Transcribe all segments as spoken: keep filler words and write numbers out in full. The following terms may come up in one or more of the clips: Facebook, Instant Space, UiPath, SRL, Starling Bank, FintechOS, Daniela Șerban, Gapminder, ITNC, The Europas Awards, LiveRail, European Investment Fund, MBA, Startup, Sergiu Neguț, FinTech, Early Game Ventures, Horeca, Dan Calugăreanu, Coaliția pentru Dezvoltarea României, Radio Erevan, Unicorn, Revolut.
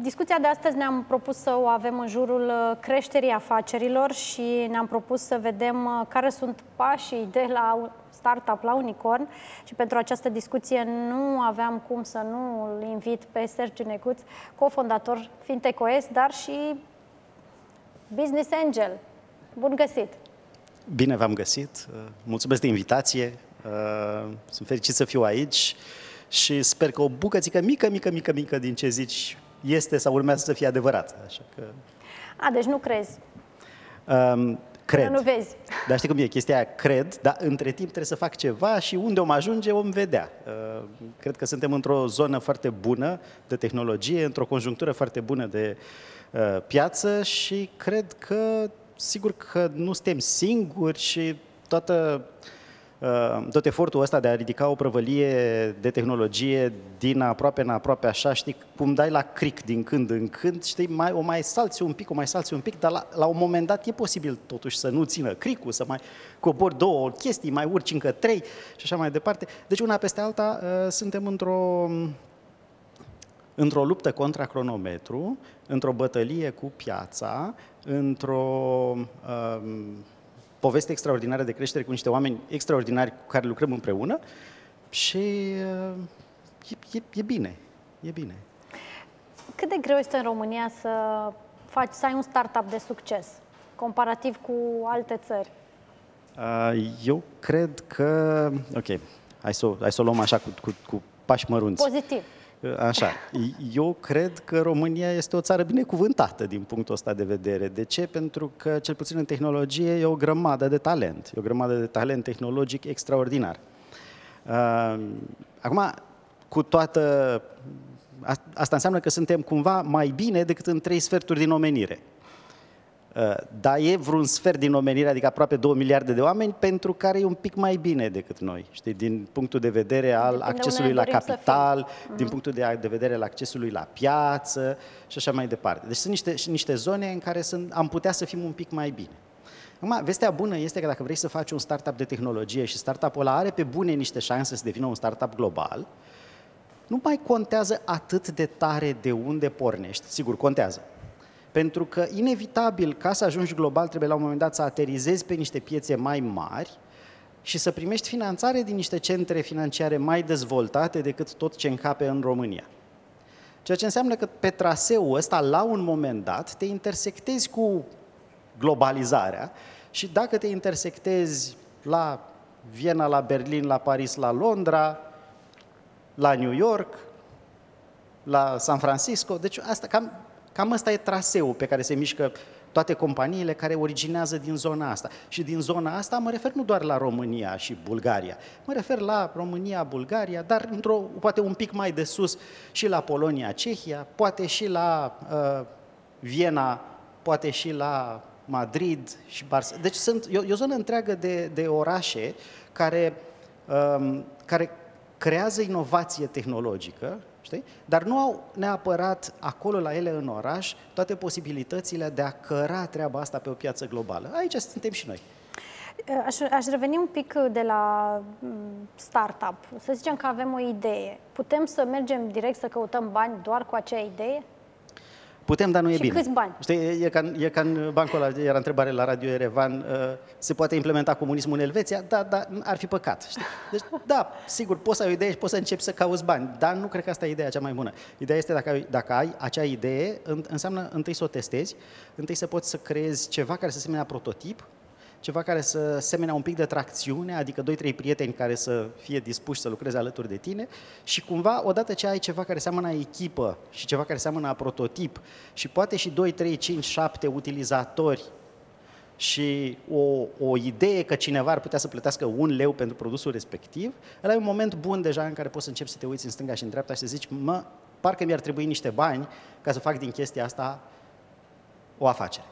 Discuția de astăzi ne-am propus să o avem în jurul creșterii afacerilor și ne-am propus să vedem care sunt pașii de la startup la Unicorn și pentru această discuție nu aveam cum să nu îl invit pe Sergiu Neguț, cofondator FintechOS, dar și business angel. Bun găsit! Bine v-am găsit! Mulțumesc de invitație! Sunt fericit să fiu aici și sper că o bucățică mică, mică, mică, mică din ce zici este sau urmează să fie adevărat. Așa că... A, deci nu crezi. Um, cred. Că nu vezi. Dar știi cum e chestia aia? Cred, dar între timp trebuie să fac ceva și unde o mă ajunge, o-mi vedea. Uh, cred că suntem într-o zonă foarte bună de tehnologie, într-o conjunctură foarte bună de uh, piață și cred că, sigur că nu suntem singuri și toată... tot efortul ăsta de a ridica o prăvălie de tehnologie din aproape în aproape așa, știi, cum dai la cric din când în când, știi, mai, o mai salți un pic, o mai salți un pic, dar la, la un moment dat e posibil totuși să nu țină cricul, să mai cobori două chestii, mai urci încă trei și așa mai departe. Deci una peste alta suntem într-o, într-o luptă contra cronometru, într-o bătălie cu piața, într-o... Um, poveste extraordinară de creștere cu niște oameni extraordinari cu care lucrăm împreună și e, e, e bine, e bine. Cât de greu este în România să faci, să ai un startup de succes, comparativ cu alte țări? Eu cred că, ok, hai să, hai să o luăm așa cu, cu, cu pași mărunți. Pozitiv. Așa, eu cred că România este o țară binecuvântată din punctul ăsta de vedere. De ce? Pentru că, cel puțin în tehnologie, e o grămadă de talent. E o grămadă de talent tehnologic extraordinar. Acum, cu toată... Asta înseamnă că suntem cumva mai bine decât în trei sferturi din omenire. Dar e vreun sfert din omenire, adică aproape două miliarde de oameni, pentru care e un pic mai bine decât noi, știi, din punctul de vedere al accesului la capital, din punctul de vedere al accesului la piață și așa mai departe. Deci sunt niște, niște zone în care sunt, am putea să fim un pic mai bine. Acum, vestea bună este că dacă vrei să faci un startup de tehnologie și startup-ul ăla are pe bune niște șanse să devină un startup global, nu mai contează atât de tare de unde pornești, sigur, contează. Pentru că, inevitabil, ca să ajungi global, trebuie la un moment dat să aterizezi pe niște piețe mai mari și să primești finanțare din niște centre financiare mai dezvoltate decât tot ce încape în România. Ceea ce înseamnă că pe traseul ăsta, la un moment dat, te intersectezi cu globalizarea și dacă te intersectezi la Viena, la Berlin, la Paris, la Londra, la New York, la San Francisco, deci asta cam... Cam ăsta e traseul pe care se mișcă toate companiile care originează din zona asta. Și din zona asta mă refer nu doar la România și Bulgaria, mă refer la România, Bulgaria, dar într-o, poate un pic mai de sus și la Polonia, Cehia, poate și la uh, Viena, poate și la Madrid și Barcelona. Deci sunt, e o zonă întreagă de, de orașe care, um, care creează inovație tehnologică, știi? Dar nu au neapărat acolo la ele în oraș toate posibilitățile de a căra treaba asta pe o piață globală. Aici suntem și noi. Aș, aș reveni un pic de la startup. Să zicem că avem o idee. Putem să mergem direct să căutăm bani doar cu acea idee? Putem, dar nu e și bine. Și câți bani? Știi, e ca, e ca în bancul ăla, era întrebare la Radio Erevan, se poate implementa comunismul în Elveția? Da, dar ar fi păcat. Știi? Deci, da, sigur, poți să ai o idee și poți să începi să cauți bani, dar nu cred că asta e ideea cea mai bună. Ideea este dacă ai, dacă ai acea idee, înseamnă întâi să o testezi, întâi să poți să creezi ceva care să semenea prototip, ceva care să semenea un pic de tracțiune, adică doi, trei prieteni care să fie dispuși să lucreze alături de tine și cumva, odată ce ai ceva care seamănă a echipă și ceva care seamănă a prototip și poate și doi, trei, cinci, șapte utilizatori și o, o idee că cineva ar putea să plătească un leu pentru produsul respectiv, ăla e un moment bun deja în care poți să începi să te uiți în stânga și în dreapta și să zici, mă, parcă mi-ar trebui niște bani ca să fac din chestia asta o afacere.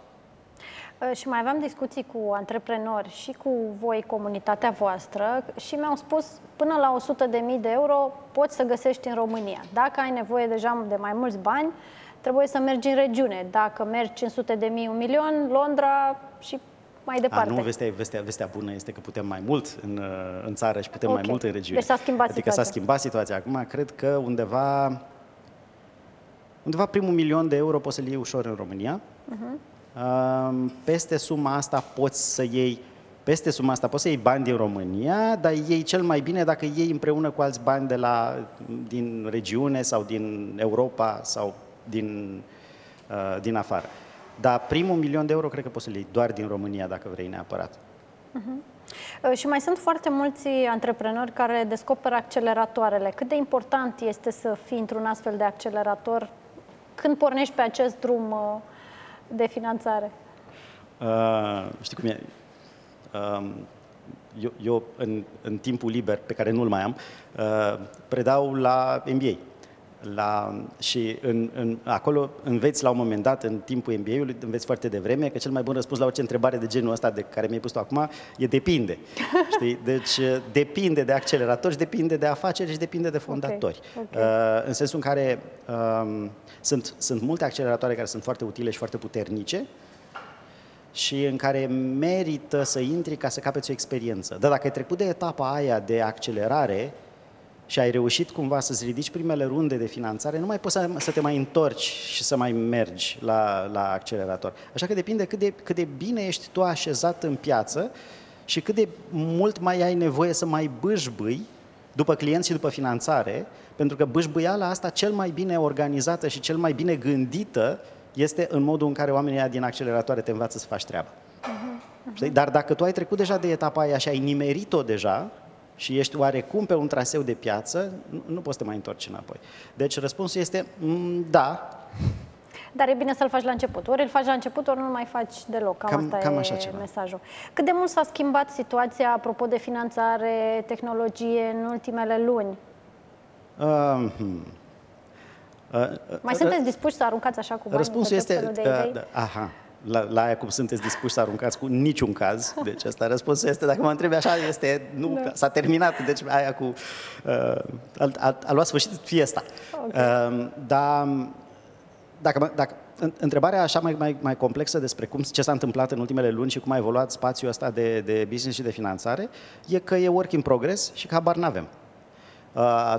Și mai aveam discuții cu antreprenori și cu voi, comunitatea voastră, și mi-au spus până la o sută de mii de euro poți să găsești în România. Dacă ai nevoie deja de mai mulți bani, trebuie să mergi în regiune. Dacă mergi cinci sute de mii, un milion, Londra și mai departe. A, nu, vestea, vestea, vestea bună este că putem mai mult în, în țară și putem okay. mai mult în regiune. Deci s-a schimbat adică situația. s-a schimbat situația. Acum, cred că undeva... Undeva primul milion de euro poți să-l iei ușor în România. Uh-huh. Peste suma asta poți să iei Peste suma asta poți să iei bani din România, dar iei cel mai bine dacă iei împreună cu alți bani de la, din regiune sau din Europa sau din, uh, din afară. Dar primul milion de euro cred că poți să iei doar din România dacă vrei neapărat. Uh-huh. Și mai sunt foarte mulți antreprenori care descoperă acceleratoarele. Cât de important este să fii într-un astfel de accelerator când pornești pe acest drum de finanțare? Uh, știi cum e? Uh, eu, eu în, în timpul liber, pe care nu-l mai am, uh, predau la M B A. La, și în, în, acolo înveți la un moment dat, în timpul M B A-ului, înveți foarte devreme, că cel mai bun răspuns la orice întrebare de genul ăsta de care mi-ai pus-o acum e depinde. Știi? Deci depinde de acceleratori, depinde de afaceri și depinde de fondatori. Okay. Okay. Uh, în sensul în care um, sunt, sunt multe acceleratoare care sunt foarte utile și foarte puternice și în care merită să intri ca să capeți o experiență. Dar dacă ai trecut de etapa aia de accelerare și ai reușit cumva să-ți ridici primele runde de finanțare, nu mai poți să, să te mai întorci și să mai mergi la, la accelerator. Așa că depinde cât de, cât de bine ești tu așezat în piață și cât de mult mai ai nevoie să mai bâșbâi după clienți și după finanțare, pentru că bâșbâiala asta cel mai bine organizată și cel mai bine gândită este în modul în care oamenii din acceleratoare te învață să faci treaba. Uh-huh. Dar dacă tu ai trecut deja de etapa aia și ai nimerit-o deja, și ești oarecum pe un traseu de piață, nu, nu poți să te mai întorci înapoi. Deci răspunsul este m- da. Dar e bine să-l faci la început. Ori îl faci la început, ori nu mai faci deloc. Cam, cam asta cam e așa ceva. Mesajul. Cât de mult s-a schimbat situația, apropo de finanțare, tehnologie, în ultimele luni? Uh, hmm. uh, uh, mai sunteți uh, dispuși să aruncați așa cu bani? Răspunsul este... De uh, uh, aha. La, la aia cum sunteți dispuși să aruncați cu niciun caz. Deci asta răspunsul este, dacă mă întrebi așa, este nu, da. S-a terminat, deci aia cu... Uh, a, a, a luat sfârșit fiesta. Okay. Uh, dar dacă, dacă, întrebarea așa mai, mai, mai complexă despre cum, ce s-a întâmplat în ultimele luni și cum a evoluat spațiul ăsta de, de business și de finanțare, e că e work in progress și că habar n-avem.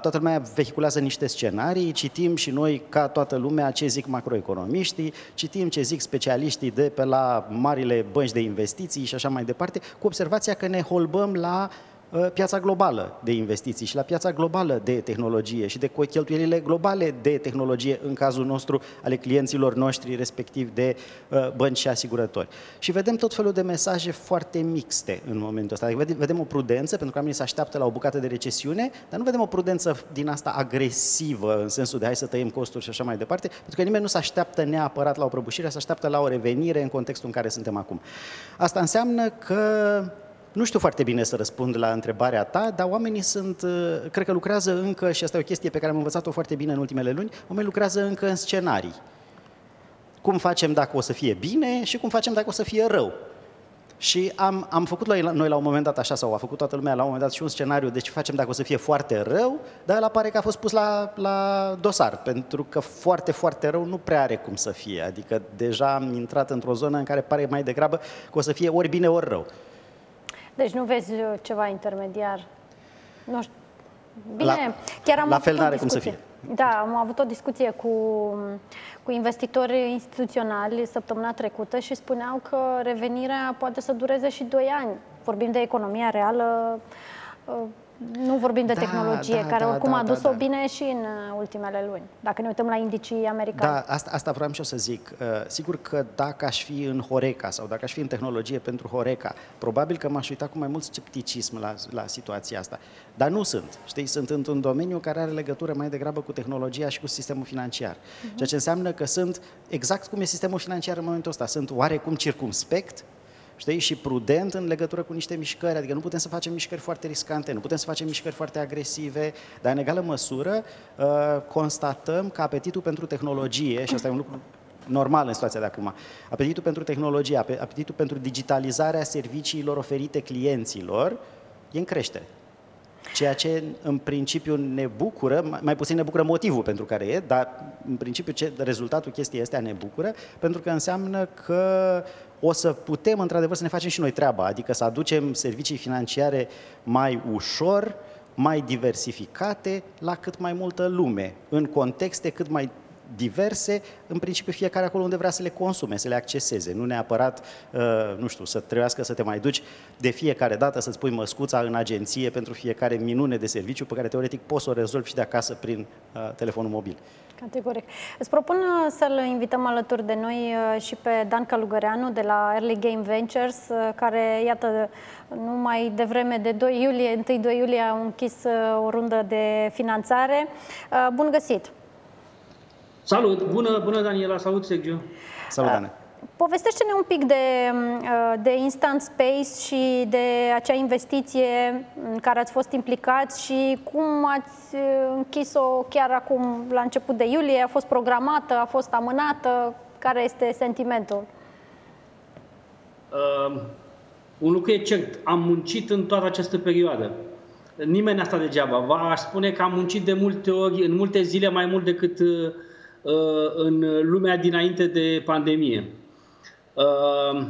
Toată lumea vehiculează niște scenarii, citim și noi, ca toată lumea, ce zic macroeconomiștii, citim ce zic specialiștii de pe la marile bănci de investiții și așa mai departe, cu observația că ne holbăm la piața globală de investiții și la piața globală de tehnologie și de cheltuielile globale de tehnologie, în cazul nostru, ale clienților noștri, respectiv de bănci și asigurători. Și vedem tot felul de mesaje foarte mixte în momentul ăsta. Adică vedem o prudență, pentru că oamenii se așteaptă la o bucată de recesiune, dar nu vedem o prudență din asta agresivă, în sensul de hai să tăiem costuri și așa mai departe, pentru că nimeni nu se așteaptă neapărat la o prăbușire, se așteaptă la o revenire în contextul în care suntem acum. Asta înseamnă că nu știu foarte bine să răspund la întrebarea ta, dar oamenii sunt, cred că lucrează încă, și asta e o chestie pe care am învățat-o foarte bine în ultimele luni, oamenii lucrează încă în scenarii. Cum facem dacă o să fie bine și cum facem dacă o să fie rău. Și am, am făcut la, noi la un moment dat așa, sau a făcut toată lumea la un moment dat și un scenariu de ce facem dacă o să fie foarte rău, dar ăla pare că a fost pus la, la dosar, pentru că foarte, foarte rău nu prea are cum să fie. Adică deja am intrat într-o zonă în care pare mai degrabă că o să fie ori bine, ori rău. Deci nu vezi ceva intermediar. Nu știu. Bine, la, chiar am la fel n-are cum să fie. Da, am avut o discuție cu, cu investitori instituționali săptămâna trecută și spuneau că revenirea poate să dureze și doi ani. Vorbim de economia reală, nu vorbim de da, tehnologie, da, care da, oricum da, a dus-o da, da. bine și în ultimele luni, dacă ne uităm la indicii americani. Da, asta, asta vreau și eu să zic. Uh, sigur că dacă aș fi în Horeca sau dacă aș fi în tehnologie pentru Horeca, probabil că m-aș uita cu mai mult scepticism la, la situația asta. Dar nu sunt. Știi, sunt într-un domeniu care are legătură mai degrabă cu tehnologia și cu sistemul financiar. Uh-huh. Ceea ce înseamnă că sunt exact cum e sistemul financiar în momentul ăsta. Sunt oarecum circumspect, știi, și prudent în legătură cu niște mișcări, adică nu putem să facem mișcări foarte riscante, nu putem să facem mișcări foarte agresive, dar în egală măsură uh, constatăm că apetitul pentru tehnologie, și asta e un lucru normal în situația de acum, apetitul pentru tehnologie, apetitul pentru digitalizarea serviciilor oferite clienților e în creștere. Ceea ce în principiu ne bucură, mai puțin ne bucură motivul pentru care e, dar în principiu ce, rezultatul chestii astea ne bucură, pentru că înseamnă că o să putem într-adevăr să ne facem și noi treaba, adică să aducem servicii financiare mai ușor, mai diversificate la cât mai multă lume, în contexte cât mai diverse, în principiu fiecare acolo unde vrea să le consume, să le acceseze, nu neapărat, nu știu, să trebuiască să te mai duci de fiecare dată, să-ți pui măscuța în agenție pentru fiecare minune de serviciu pe care teoretic poți să o rezolvi și de acasă prin telefonul mobil. Categoric. Îți propun să-l invităm alături de noi și pe Dan Calugăreanu de la Early Game Ventures, care, iată, numai devreme de doi iulie, unu doi iulie au închis o rundă de finanțare. Bun găsit! Salut! Bună, bună Daniela! Salut, Sergiu! Salut, Ana! Povestește-ne un pic de, de Instant Space și de acea investiție în care ați fost implicați și cum ați închis-o chiar acum, la început de iulie. A fost programată, a fost amânată? Care este sentimentul? Uh, un lucru e cert, am muncit în toată această perioadă. Nimeni n-a stat degeaba. V-aș spune că am muncit de multe ori, în multe zile, mai mult decât uh, în lumea dinainte de pandemie. Uh,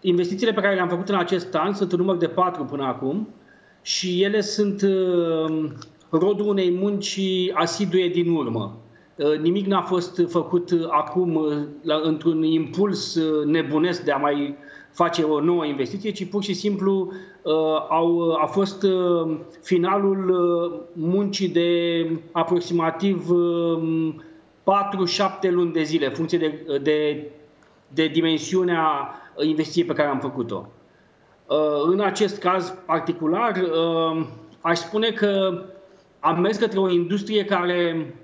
investițiile pe care le-am făcut în acest an sunt în număr de patru până acum și ele sunt uh, rodul unei munci asidue din urmă. Uh, nimic n-a fost făcut acum uh, la, într-un impuls uh, nebunesc de a mai face o nouă investiție, ci pur și simplu uh, au, a fost uh, finalul uh, muncii de aproximativ uh, patru șapte luni de zile, în funcție de, de de dimensiunea investiției pe care am făcut-o. În acest caz particular, aș spune că am mers către o industrie care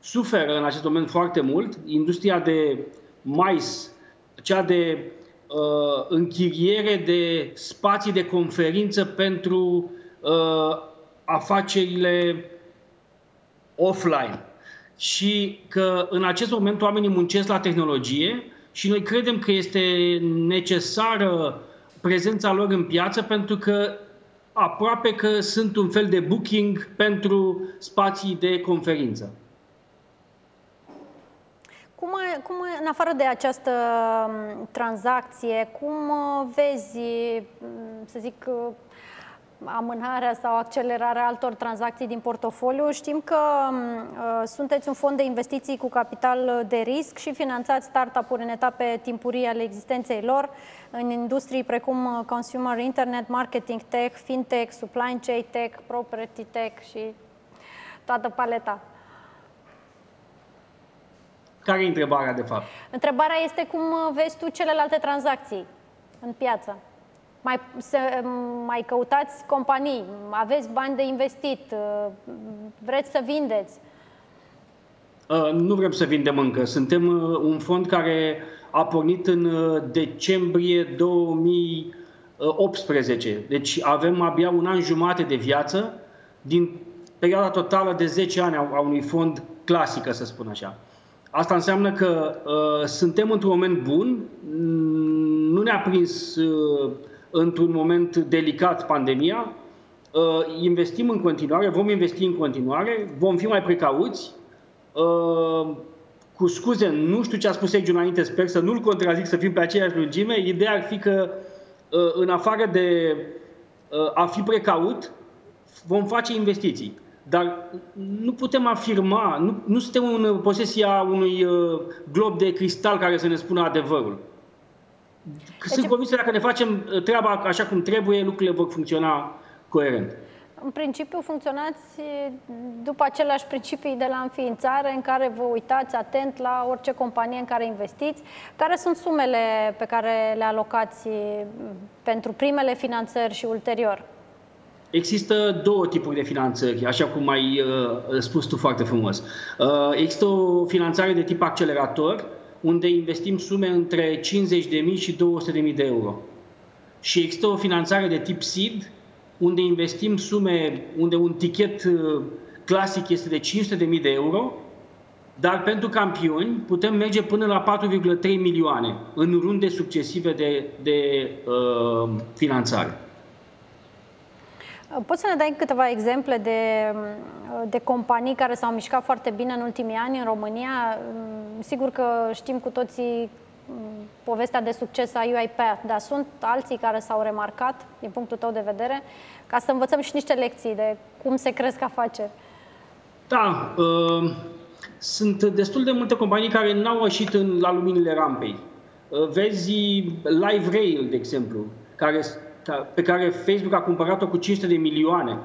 suferă în acest moment foarte mult, industria de mais, cea de închiriere de spații de conferință pentru afacerile offline. Și că în acest moment oamenii muncesc la tehnologie, și noi credem că este necesară prezența lor în piață pentru că aproape că sunt un fel de booking pentru spații de conferință. Cum, cum, în afară de această tranzacție, cum vezi, să zic, amânarea sau accelerarea altor tranzacții din portofoliu? Știm că uh, sunteți un fond de investiții cu capital de risc și finanțați startup-uri în etape timpurii ale existenței lor, în industrii precum consumer internet, marketing tech, fintech, supply chain tech, property tech și toată paleta. Care e întrebarea, de fapt? Întrebarea este cum vezi tu celelalte tranzacții în piață? Mai, se, mai căutați companii, aveți bani de investit, vreți să vindeți? Nu vrem să vindem încă. Suntem un fond care a pornit în decembrie două mii optsprezece. Deci avem abia un an jumate de viață din perioada totală de zece ani a unui fond clasic, să spun așa. Asta înseamnă că uh, suntem într-un moment bun, nu ne-a prins uh, într-un moment delicat pandemia, investim în continuare, vom investi în continuare, vom fi mai precauți, cu scuze, nu știu ce a spus Sergiu înainte, sper să nu-l contrazic, să fim pe aceeași lungime. Ideea ar fi că, în afară de a fi precaut, vom face investiții. Dar nu putem afirma, nu, nu suntem în posesia unui glob de cristal care să ne spună adevărul. Sunt deci, convins că dacă ne facem treaba așa cum trebuie, lucrurile vor funcționa coerent. În principiu funcționați după aceleași principii de la înființare, în care vă uitați atent la orice companie în care investiți. Care sunt sumele pe care le alocați pentru primele finanțări și ulterior? Există două tipuri de finanțări, așa cum ai uh, spus tu foarte frumos. Uh, există o finanțare de tip accelerator, unde investim sume între cincizeci de mii și două sute de mii de euro. Și există o finanțare de tip seed, unde investim sume, unde un tichet clasic este de cinci sute de mii de euro, dar pentru campioni putem merge până la patru virgulă trei milioane în runde succesive de, de uh, finanțare. Poți să ne dai câteva exemple de, de companii care s-au mișcat foarte bine în ultimii ani în România? Sigur că știm cu toții povestea de succes a UiPath, dar sunt alții care s-au remarcat, din punctul tău de vedere, ca să învățăm și niște lecții de cum se cresc afaceri. Da, sunt destul de multe companii care n-au ieșit în, la luminile rampei. Vezi LiveRail, de exemplu, care, pe care Facebook a cumpărat-o cu cinci sute de milioane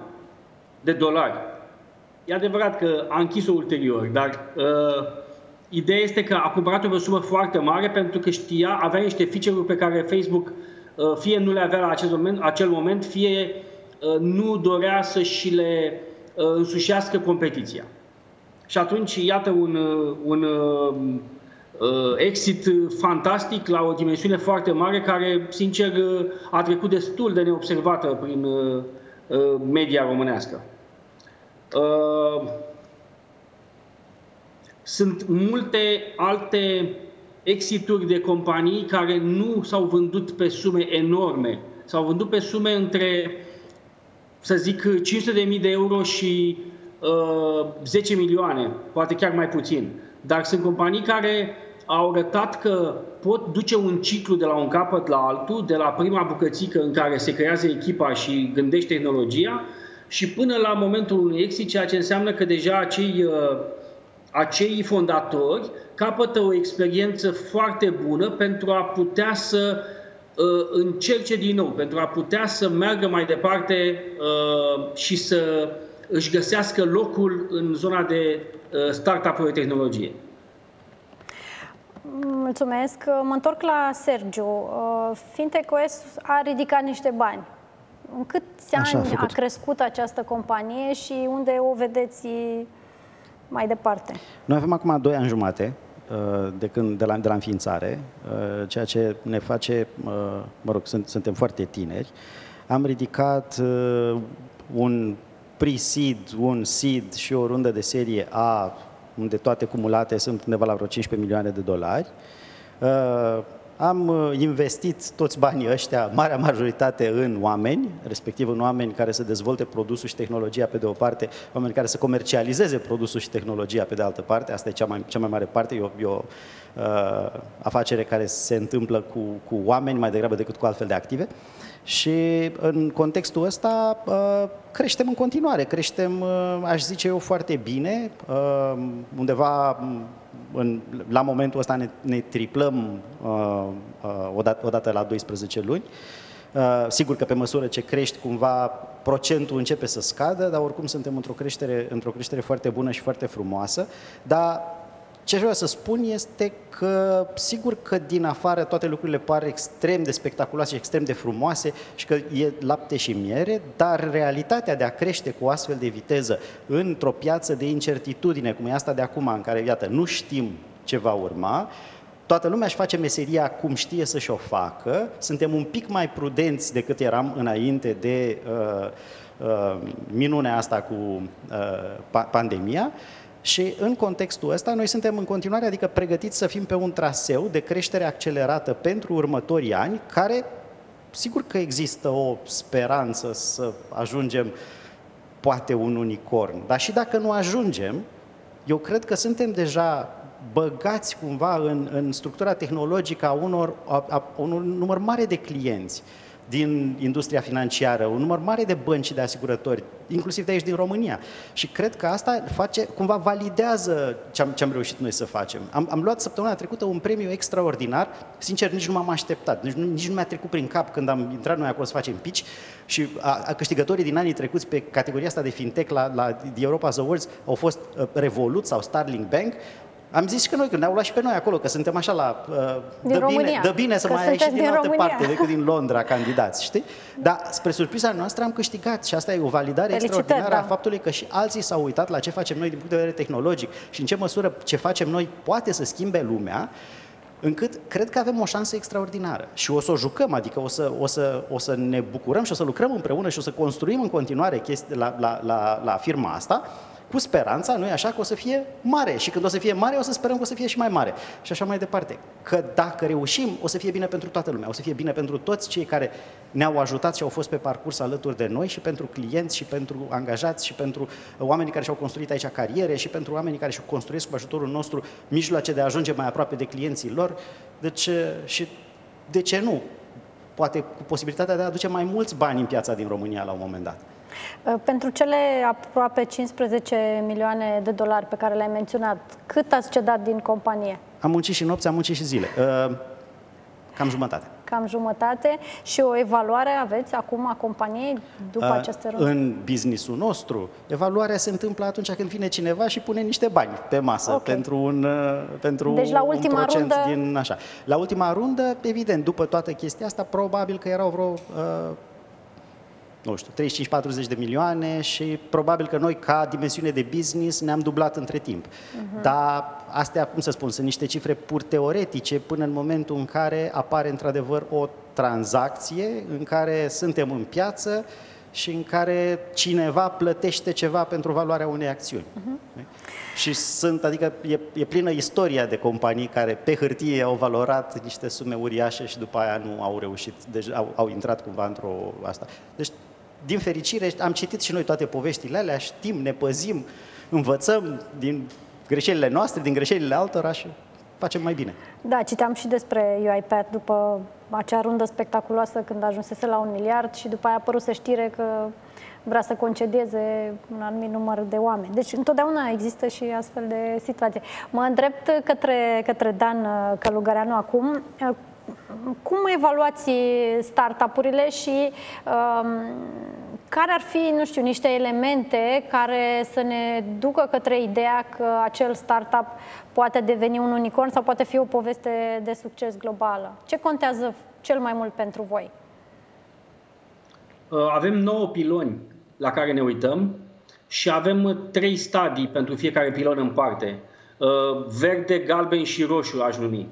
de dolari. E adevărat că a închis-o ulterior, dar uh, ideea este că a cumpărat-o pe o sumă foarte mare pentru că știa, avea niște feature-uri pe care Facebook uh, fie nu le avea la acest moment, acel moment, fie uh, nu dorea să și le uh, însușească competiția. Și atunci, iată un, un uh, exit fantastic la o dimensiune foarte mare care, sincer, a trecut destul de neobservată prin uh, media românească. Uh, sunt multe alte exituri de companii care nu s-au vândut pe sume enorme. S-au vândut pe sume între, să zic, cinci sute de mii de euro și uh, zece milioane, poate chiar mai puțin. Dar sunt companii care au arătat că pot duce un ciclu de la un capăt la altul, de la prima bucățică în care se creează echipa și gândește tehnologia, și până la momentul unui exit, ceea ce înseamnă că deja acei, acei fondatori capătă o experiență foarte bună pentru a putea să încerce din nou, pentru a putea să meargă mai departe și să își găsească locul în zona de startup-uri de tehnologie. Mulțumesc. Mă întorc la Sergiu. FintechOS a ridicat niște bani. În câți ani a, a crescut această companie și unde o vedeți mai departe? Noi avem acum doi ani jumate de, când, de, la, de la înființare, ceea ce ne face, mă rog, sunt, suntem foarte tineri. Am ridicat un pre-seed, un seed și o rundă de serie A, unde toate cumulate sunt undeva la vreo cincisprezece milioane de dolari. Am investit toți banii ăștia, marea majoritate, în oameni, respectiv în oameni care să dezvolte produsul și tehnologia pe de o parte, oameni care să comercializeze produsul și tehnologia pe de altă parte. Asta e cea mai, cea mai mare parte, e o, e o uh, afacere care se întâmplă cu, cu oameni mai degrabă decât cu altfel de active. Și în contextul ăsta creștem în continuare, creștem, aș zice eu, foarte bine, undeva în, la momentul ăsta ne, ne triplăm odată, odată la doisprezece luni. Sigur că pe măsură ce crești cumva procentul începe să scadă, dar oricum suntem într-o creștere, într-o creștere foarte bună și foarte frumoasă, dar ce vreau să spun este că, sigur că din afară toate lucrurile par extrem de spectaculoase și extrem de frumoase și că e lapte și miere, dar realitatea de a crește cu astfel de viteză într-o piață de incertitudine, cum e asta de acum, în care, iată, nu știm ce va urma, toată lumea își face meseria cum știe să-și o facă, suntem un pic mai prudenți decât eram înainte de uh, uh, minunea asta cu uh, pandemia. Și în contextul ăsta noi suntem în continuare, adică pregătiți să fim pe un traseu de creștere accelerată pentru următorii ani, care sigur că există o speranță să ajungem poate un unicorn, dar și dacă nu ajungem, eu cred că suntem deja băgați cumva în, în structura tehnologică a unor, a, a, unor număr mare de clienți din industria financiară, un număr mare de bănci și de asigurători, inclusiv de aici din România. Și cred că asta face, cumva validează ce am, ce am reușit noi să facem. Am, am luat săptămâna trecută un premiu extraordinar, sincer nici nu m-am așteptat, nici nu, nici nu mi-a trecut prin cap când am intrat noi acolo să facem pitch și a, a câștigătorii din anii trecuți pe categoria asta de fintech la, la The Europas Awards au fost Revolut sau Starling Bank. Am zis că noi, că ne-au luat și pe noi acolo, că suntem așa la... Uh, dă, bine, dă bine să că mai ieși din, din altă parte decât din Londra candidați, știi? Dar spre surpriza noastră am câștigat și asta e o validare Felicitări, extraordinară da. a faptului că și alții s-au uitat la ce facem noi din punct de vedere tehnologic și în ce măsură ce facem noi poate să schimbe lumea, încât cred că avem o șansă extraordinară și o să o jucăm, adică o să, o să, o să ne bucurăm și o să lucrăm împreună și o să construim în continuare chestii la, la, la, la firma asta, cu speranța, nu-i așa, că o să fie mare și când o să fie mare, o să sperăm că o să fie și mai mare și așa mai departe, că dacă reușim, o să fie bine pentru toată lumea, o să fie bine pentru toți cei care ne-au ajutat și au fost pe parcurs alături de noi și pentru clienți și pentru angajați și pentru oamenii care și-au construit aici cariere și pentru oamenii care și-au construiesc cu ajutorul nostru mijloace de a ajunge mai aproape de clienții lor, deci și de ce nu, poate cu posibilitatea de a aduce mai mulți bani în piața din România la un moment dat. Pentru cele aproape cincisprezece milioane de dolari pe care le-ai menționat, cât ați cedat din companie? Am muncit și nopți, am muncit și zile. Cam jumătate. Cam jumătate. Și o evaluare aveți acum a companiei după aceste rând? În businessul nostru, evaluarea se întâmplă atunci când vine cineva și pune niște bani pe masă, okay, pentru un, pentru deci, la ultima un procent rundă... din așa. La ultima rundă, evident, după toată chestia asta, probabil că erau vreo... Uh, nu știu, treizeci și cinci-patruzeci de milioane și probabil că noi, ca dimensiune de business, ne-am dublat între timp. Uh-huh. Dar astea, cum să spun, sunt niște cifre pur teoretice până în momentul în care apare într-adevăr o tranzacție în care suntem în piață și în care cineva plătește ceva pentru valoarea unei acțiuni. Uh-huh. Și sunt, adică e, e plină istoria de companii care pe hârtie au valorat niște sume uriașe și după aia nu au reușit, deci au, au intrat cumva într-o asta. Deci, din fericire, am citit și noi toate poveștile alea, știm, ne păzim, învățăm din greșelile noastre, din greșelile altora și facem mai bine. Da, citeam și despre UiPath după acea rundă spectaculoasă când ajunsese la un miliard și după aia apăruse știre că vrea să concedieze un anumit număr de oameni. Deci întotdeauna există și astfel de situații. Mă îndrept către, către Dan Calugăreanu acum. Cum evaluați startup-urile și um, care ar fi, nu știu, niște elemente care să ne ducă către ideea că acel startup poate deveni un unicorn sau poate fi o poveste de succes globală? Ce contează cel mai mult pentru voi? Avem nouă piloni la care ne uităm și avem trei stadii pentru fiecare pilon în parte. Verde, galben și roșu aș numi.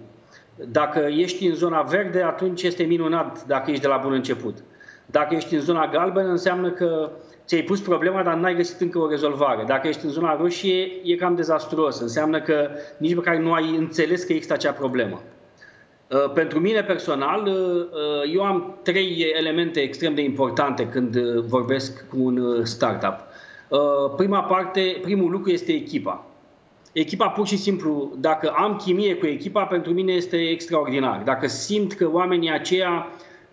Dacă ești în zona verde, atunci este minunat dacă ești de la bun început. Dacă ești în zona galbenă, înseamnă că ți-ai pus problema, dar n-ai găsit încă o rezolvare. Dacă ești în zona roșie, e cam dezastruos. Înseamnă că nici măcar nu ai înțeles că există acea problemă. Pentru mine personal, eu am trei elemente extrem de importante când vorbesc cu un startup. Prima parte, primul lucru este echipa. Echipa, pur și simplu, dacă am chimie cu echipa, pentru mine este extraordinar. Dacă simt că oamenii aceia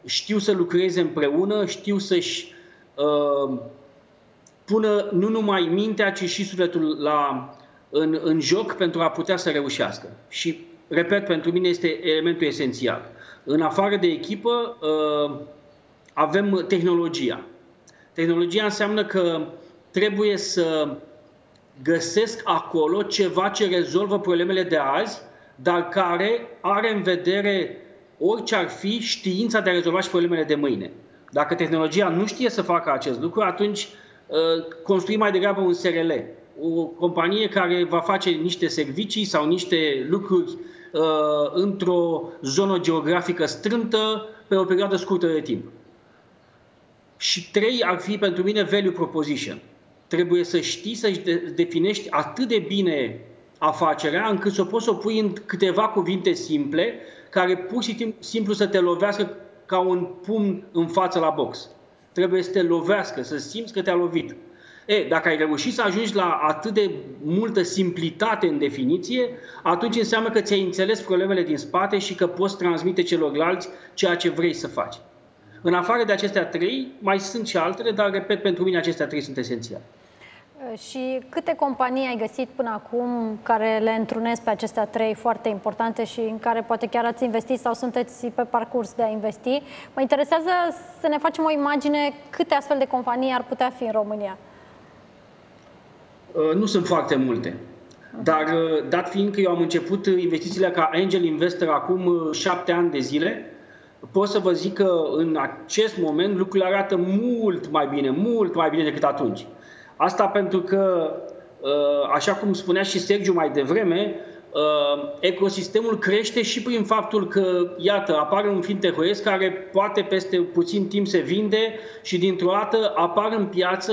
știu să lucreze împreună, știu să-și uh, pună nu numai mintea, ci și sufletul la, în, în joc pentru a putea să reușească. Și, repet, pentru mine este elementul esențial. În afară de echipă, uh, avem tehnologia. Tehnologia înseamnă că trebuie să găsesc acolo ceva ce rezolvă problemele de azi, dar care are în vedere, orice ar fi, știința de a rezolva și problemele de mâine. Dacă tehnologia nu știe să facă acest lucru, atunci construim mai degrabă un S R L, o companie care va face niște servicii sau niște lucruri într-o zonă geografică strântă pe o perioadă scurtă de timp. Și trei ar fi pentru mine value proposition. Trebuie să știi să-și definești atât de bine afacerea, încât să poți să o pui în câteva cuvinte simple, care pur și simplu să te lovească ca un pumn în față la box. Trebuie să te lovească, să simți că te-a lovit. E, dacă ai reușit să ajungi la atât de multă simplitate în definiție, atunci înseamnă că ți-ai înțeles problemele din spate și că poți transmite celorlalți ceea ce vrei să faci. În afară de acestea trei, mai sunt și altele, dar, repet, pentru mine acestea trei sunt esențiale. Și câte companii ai găsit până acum care le întrunesc pe acestea trei foarte importante și în care poate chiar ați investit sau sunteți pe parcurs de a investi? Mă interesează să ne facem o imagine câte astfel de companii ar putea fi în România. Nu sunt foarte multe, dar dat fiind că eu am început investițiile ca angel investor acum șapte ani de zile, pot să vă zic că în acest moment lucrurile arată mult mai bine, mult mai bine decât atunci. Asta pentru că, așa cum spunea și Sergiu mai devreme, ecosistemul crește și prin faptul că, iată, apare un FintechOS care poate peste puțin timp se vinde și dintr-o dată apar în piață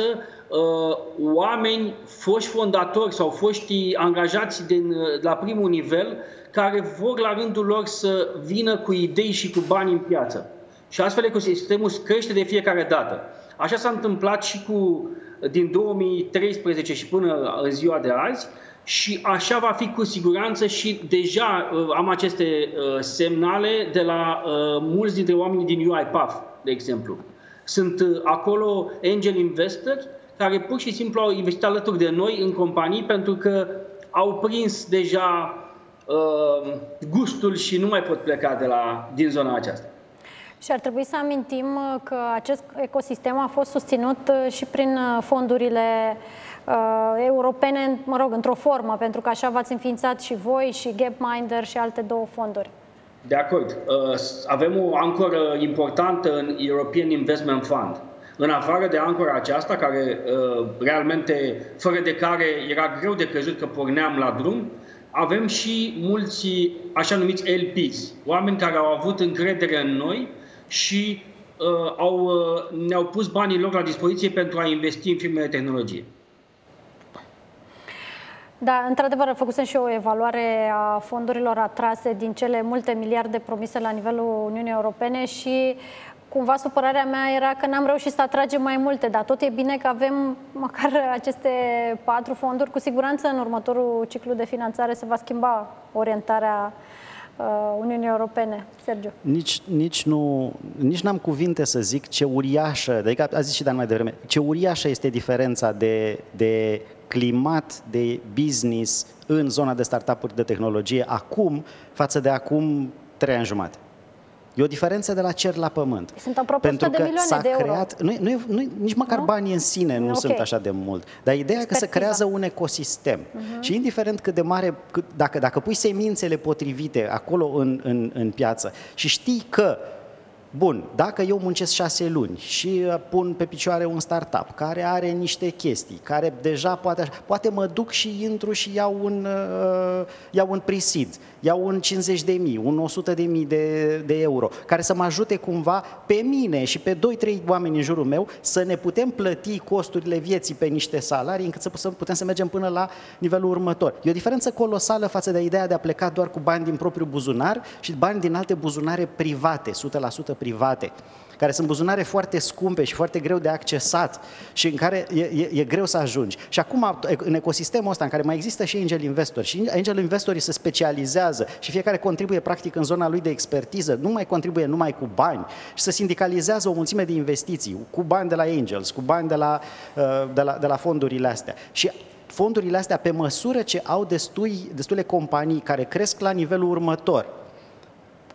oameni, foști fondatori sau foști angajați din, la primul nivel, care vor la rândul lor să vină cu idei și cu bani în piață. Și astfel ecosistemul crește de fiecare dată. Așa s-a întâmplat și cu din două mii treisprezece și până în ziua de azi și așa va fi cu siguranță și deja am aceste semnale de la mulți dintre oamenii din UiPath, de exemplu, Sunt acolo angel investors care pur și simplu au investit alături de noi în companii pentru că au prins deja uh, gustul și nu mai pot pleca de la, din zona aceasta. Și ar trebui să amintim că acest ecosistem a fost susținut și prin fondurile uh, europene, mă rog, într-o formă, pentru că așa v-ați înființat și voi și Gapminder și alte două fonduri. De acord. Uh, avem o ancoră importantă în European Investment Fund. În afară de ancora aceasta, care uh, realmente, fără de care era greu de crezut că porneam la drum, avem și mulți așa numiți L Ps, oameni care au avut încredere în noi și uh, au, uh, ne-au pus banii lor la dispoziție pentru a investi în firme de tehnologie. Da, într-adevăr, făcusem și o evaluare a fondurilor atrase din cele multe miliarde promise la nivelul Uniunii Europene și cumva supărarea mea era că n-am reușit să atragem mai multe, dar tot e bine că avem măcar aceste patru fonduri. Cu siguranță în următorul ciclu de finanțare se va schimba orientarea Uniunii Europene. Sergiu. Nici, nici, nu, nici n-am cuvinte să zic ce uriașă, adică a zis și Dan mai devreme, ce uriașă este diferența de, de climat, de business în zona de startup-uri de tehnologie acum față de acum trei ani jumate. E o diferență de la cer la pământ. Sunt aproape pentru că de milioane s-a de creat, euro. Nu, nu, nu, nici măcar nu? banii în sine nu okay. sunt așa de mult. Dar ideea Expertiza. că se creează un ecosistem. Uh-huh. Și indiferent cât de mare, cât, dacă, dacă pui semințele potrivite acolo în, în, în piață și știi că, bun, dacă eu muncesc șase luni și pun pe picioare un startup care are niște chestii, care deja poate, poate mă duc și intru și iau un, uh, iau un pre-seed, iau un cincizeci de mii, un o sută de mii de, de euro, care să mă ajute cumva pe mine și pe doi trei oameni în jurul meu să ne putem plăti costurile vieții pe niște salarii încât să putem să mergem până la nivelul următor. E o diferență colosală față de ideea de a pleca doar cu bani din propriul buzunar și bani din alte buzunare private, o sută la sută private, care sunt buzunare foarte scumpe și foarte greu de accesat și în care e, e, e greu să ajungi. Și acum, în ecosistemul ăsta în care mai există și angel investori, și angel investorii se specializează și fiecare contribuie practic în zona lui de expertiză, nu mai contribuie numai cu bani și se sindicalizează o mulțime de investiții, cu bani de la angels, cu bani de la, de la, de la fondurile astea. Și fondurile astea, pe măsură ce au destui, destule companii care cresc la nivelul următor,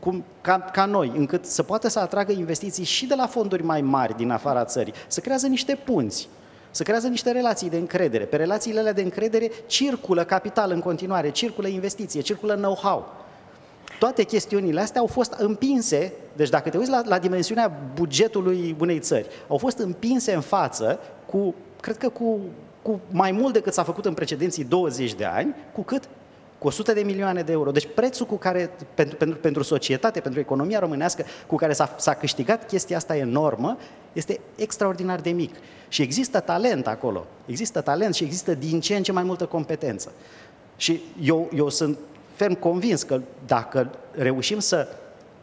Cum, ca, ca noi, încât să poată să atragă investiții și de la fonduri mai mari din afara țării, să creează niște punți, să creează niște relații de încredere. Pe relațiile alea de încredere circulă capital în continuare, circulă investiție, circulă know-how. Toate chestiunile astea au fost împinse, deci dacă te uiți la, la dimensiunea bugetului unei țări, au fost împinse în față cu, cred că cu, cu mai mult decât s-a făcut în precedenții douăzeci de ani, cu cât cu o sută de milioane de euro. Deci prețul cu care, pentru, pentru, pentru societate, pentru economia românească, cu care s-a, s-a câștigat chestia asta enormă, este extraordinar de mic. Și există talent acolo. Există talent și există din ce în ce mai multă competență. Și eu, eu sunt ferm convins că dacă reușim să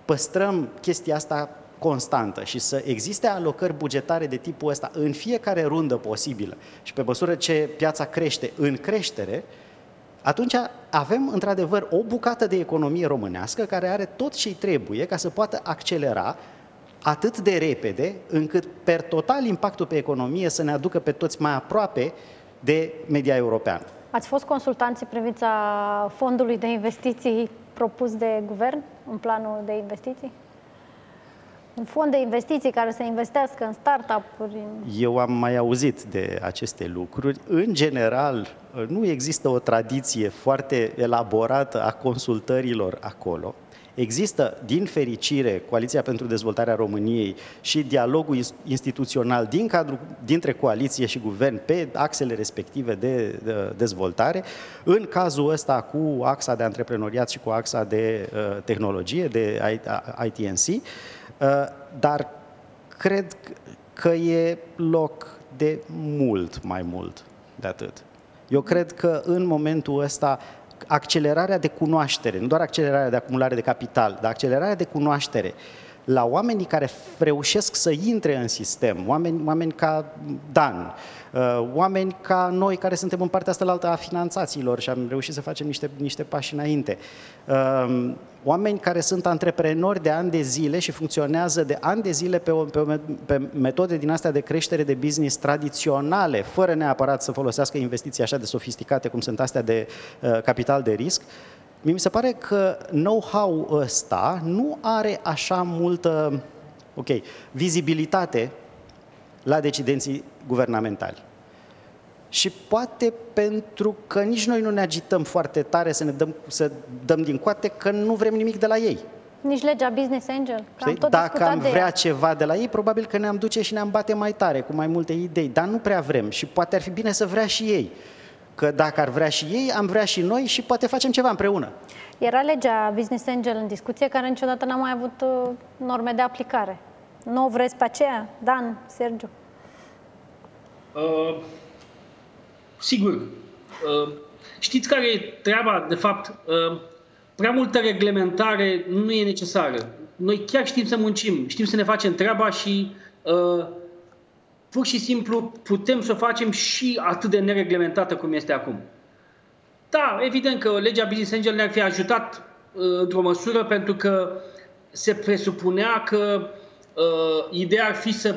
păstrăm chestia asta constantă și să existe alocări bugetare de tipul ăsta în fiecare rundă posibilă și pe măsură ce piața crește în creștere, atunci avem, într-adevăr, o bucată de economie românească care are tot ce-i trebuie ca să poată accelera atât de repede, încât, per total, impactul pe economie să ne aducă pe toți mai aproape de media europeană. Ați fost consultanți în privința fondului de investiții propus de guvern, în planul de investiții? Un fond de investiții care să investească în startup-uri? Eu am mai auzit de aceste lucruri. În general, nu există o tradiție foarte elaborată a consultărilor acolo. Există, din fericire, Coaliția pentru Dezvoltarea României și dialogul instituțional din cadrul, dintre coaliție și guvern pe axele respective de, de dezvoltare. În cazul ăsta cu axa de antreprenoriat și cu axa de uh, tehnologie, de I T N C, uh, dar cred că e loc de mult mai mult de atât. Eu cred că în momentul ăsta accelerarea de cunoaștere, nu doar accelerarea de acumulare de capital, dar accelerarea de cunoaștere la oamenii care reușesc să intre în sistem, oameni, oameni ca Dan, oameni ca noi care suntem în partea asta la alta a finanțațiilor și am reușit să facem niște, niște pași înainte, oameni care sunt antreprenori de ani de zile și funcționează de ani de zile pe, o, pe, pe metode din astea de creștere de business tradiționale, fără neapărat să folosească investiții așa de sofisticate cum sunt astea de uh, capital de risc. Mie mi se pare că know-how-ul ăsta nu are așa multă okay, vizibilitate la decidenții guvernamentali. Și poate pentru că nici noi nu ne agităm foarte tare să ne dăm, să dăm din coate, că nu vrem nimic de la ei. Nici legea Business Angel. Că am tot Dacă am vrea ea. ceva de la ei, probabil că ne-am duce și ne-am bate mai tare, cu mai multe idei. Dar nu prea vrem și poate ar fi bine să vrea și ei. Că dacă ar vrea și ei, am vrea și noi și poate facem ceva împreună. Era legea Business Angel în discuție, care niciodată n-a mai avut norme de aplicare. Nu o vreți pe aceea? Dan, Sergiu? Uh... Sigur. Știți care e treaba? De fapt, prea multă reglementare nu e necesară. Noi chiar știm să muncim, știm să ne facem treaba și pur și simplu putem să o facem și atât de nereglementată cum este acum. Da, evident că legea Business Angel ne-ar fi ajutat într-o măsură, pentru că se presupunea că ideea ar fi să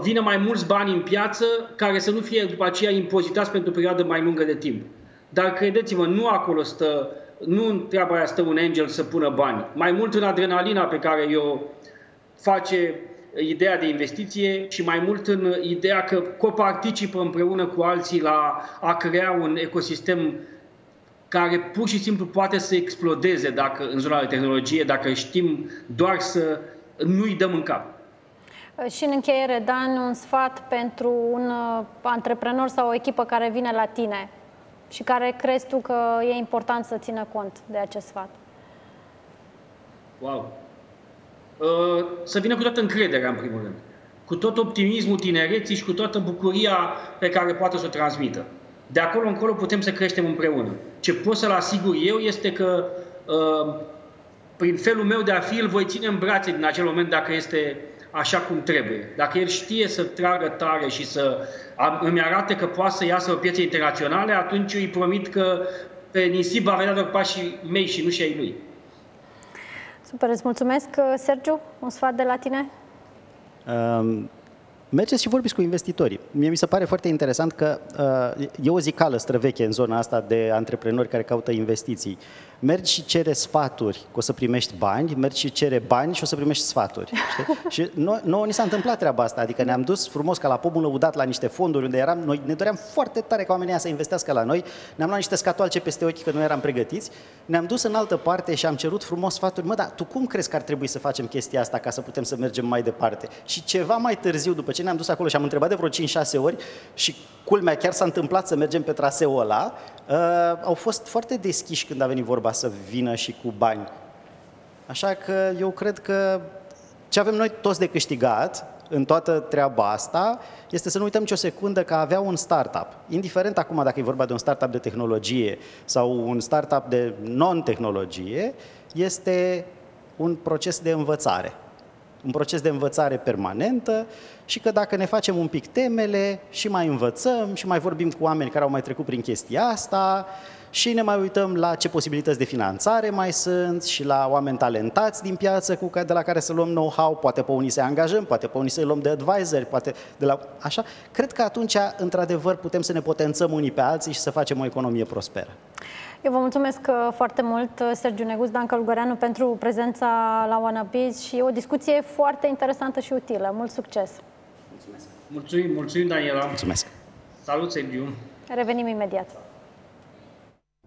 vină mai mulți bani în piață care să nu fie după aceea impozitați pentru o perioadă mai lungă de timp. Dar credeți-mă, nu acolo stă, nu în treaba aia stă un angel să pună bani. Mai mult în adrenalina pe care i-o face ideea de investiție și mai mult în ideea că coparticipă împreună cu alții la a crea un ecosistem care pur și simplu poate să explodeze dacă, în zona de tehnologie, dacă știm doar să nu-i dăm în cap. Și în încheiere, Dan, un sfat pentru un antreprenor sau o echipă care vine la tine și care crezi tu că e important să țină cont de acest sfat? Wow! Să vină cu toată încrederea, în primul rând. Cu tot optimismul tinereții și cu toată bucuria pe care poate să o transmită. De acolo încolo putem să creștem împreună. Ce pot să-l asigur eu este că prin felul meu de a fi îl voi ține în brațe din acel moment dacă este așa cum trebuie. Dacă el știe să tragă tare și să îmi arate că poate să iasă pe piețe internaționale, atunci îi promit că pe nisip va vedea doar pașii mei și nu și ai lui. Super, îți mulțumesc. Sergiu, un sfat de la tine? Um... Mergeți și vorbiți cu investitorii. Mie mi se pare foarte interesant că uh, e o zicală străveche în zona asta de antreprenori care caută investiții. Mergi și cere sfaturi că o să primești bani, mergi și cere bani și o să primești sfaturi. Și nouă, nouă ni s-a întâmplat treaba asta, adică ne-am dus frumos ca la pomul lăudat la niște fonduri unde eram, noi ne doream foarte tare ca oamenii să investească la noi, ne-am luat niște scatoalce peste ochi că nu eram pregătiți, ne-am dus în altă parte și am cerut frumos sfaturi. Mă, dar tu cum crezi că ar trebui să facem chestia asta ca să putem să mergem mai departe? Și ceva mai târziu, după ce ne-am dus acolo și am întrebat de vreo cinci șase ori și culmea, chiar s-a întâmplat să mergem pe traseul ăla, uh, au fost foarte deschiși când a venit vorba să vină și cu bani. Așa că eu cred că ce avem noi toți de câștigat în toată treaba asta este să nu uităm nicio secundă că avea un startup, indiferent acum dacă e vorba de un startup de tehnologie sau un startup de non-tehnologie, este un proces de învățare. Un proces de învățare permanentă și că dacă ne facem un pic temele și mai învățăm și mai vorbim cu oameni care au mai trecut prin chestia asta și ne mai uităm la ce posibilități de finanțare mai sunt și la oameni talentați din piață cu de la care să luăm know-how, poate pe unii să angajăm, poate pe unii să luăm de advisor, poate de la așa. Cred că atunci, într-adevăr, putem să ne potențăm unii pe alții și să facem o economie prosperă. Eu vă mulțumesc foarte mult, Sergiu Neguț, Dan Calugăreanu, pentru prezența la Wannabes și o discuție foarte interesantă și utilă. Mult succes! Mulțumesc! Mulțumim, mulțumim, Daniela! Mulțumesc! Salut, Sergiu! Revenim imediat!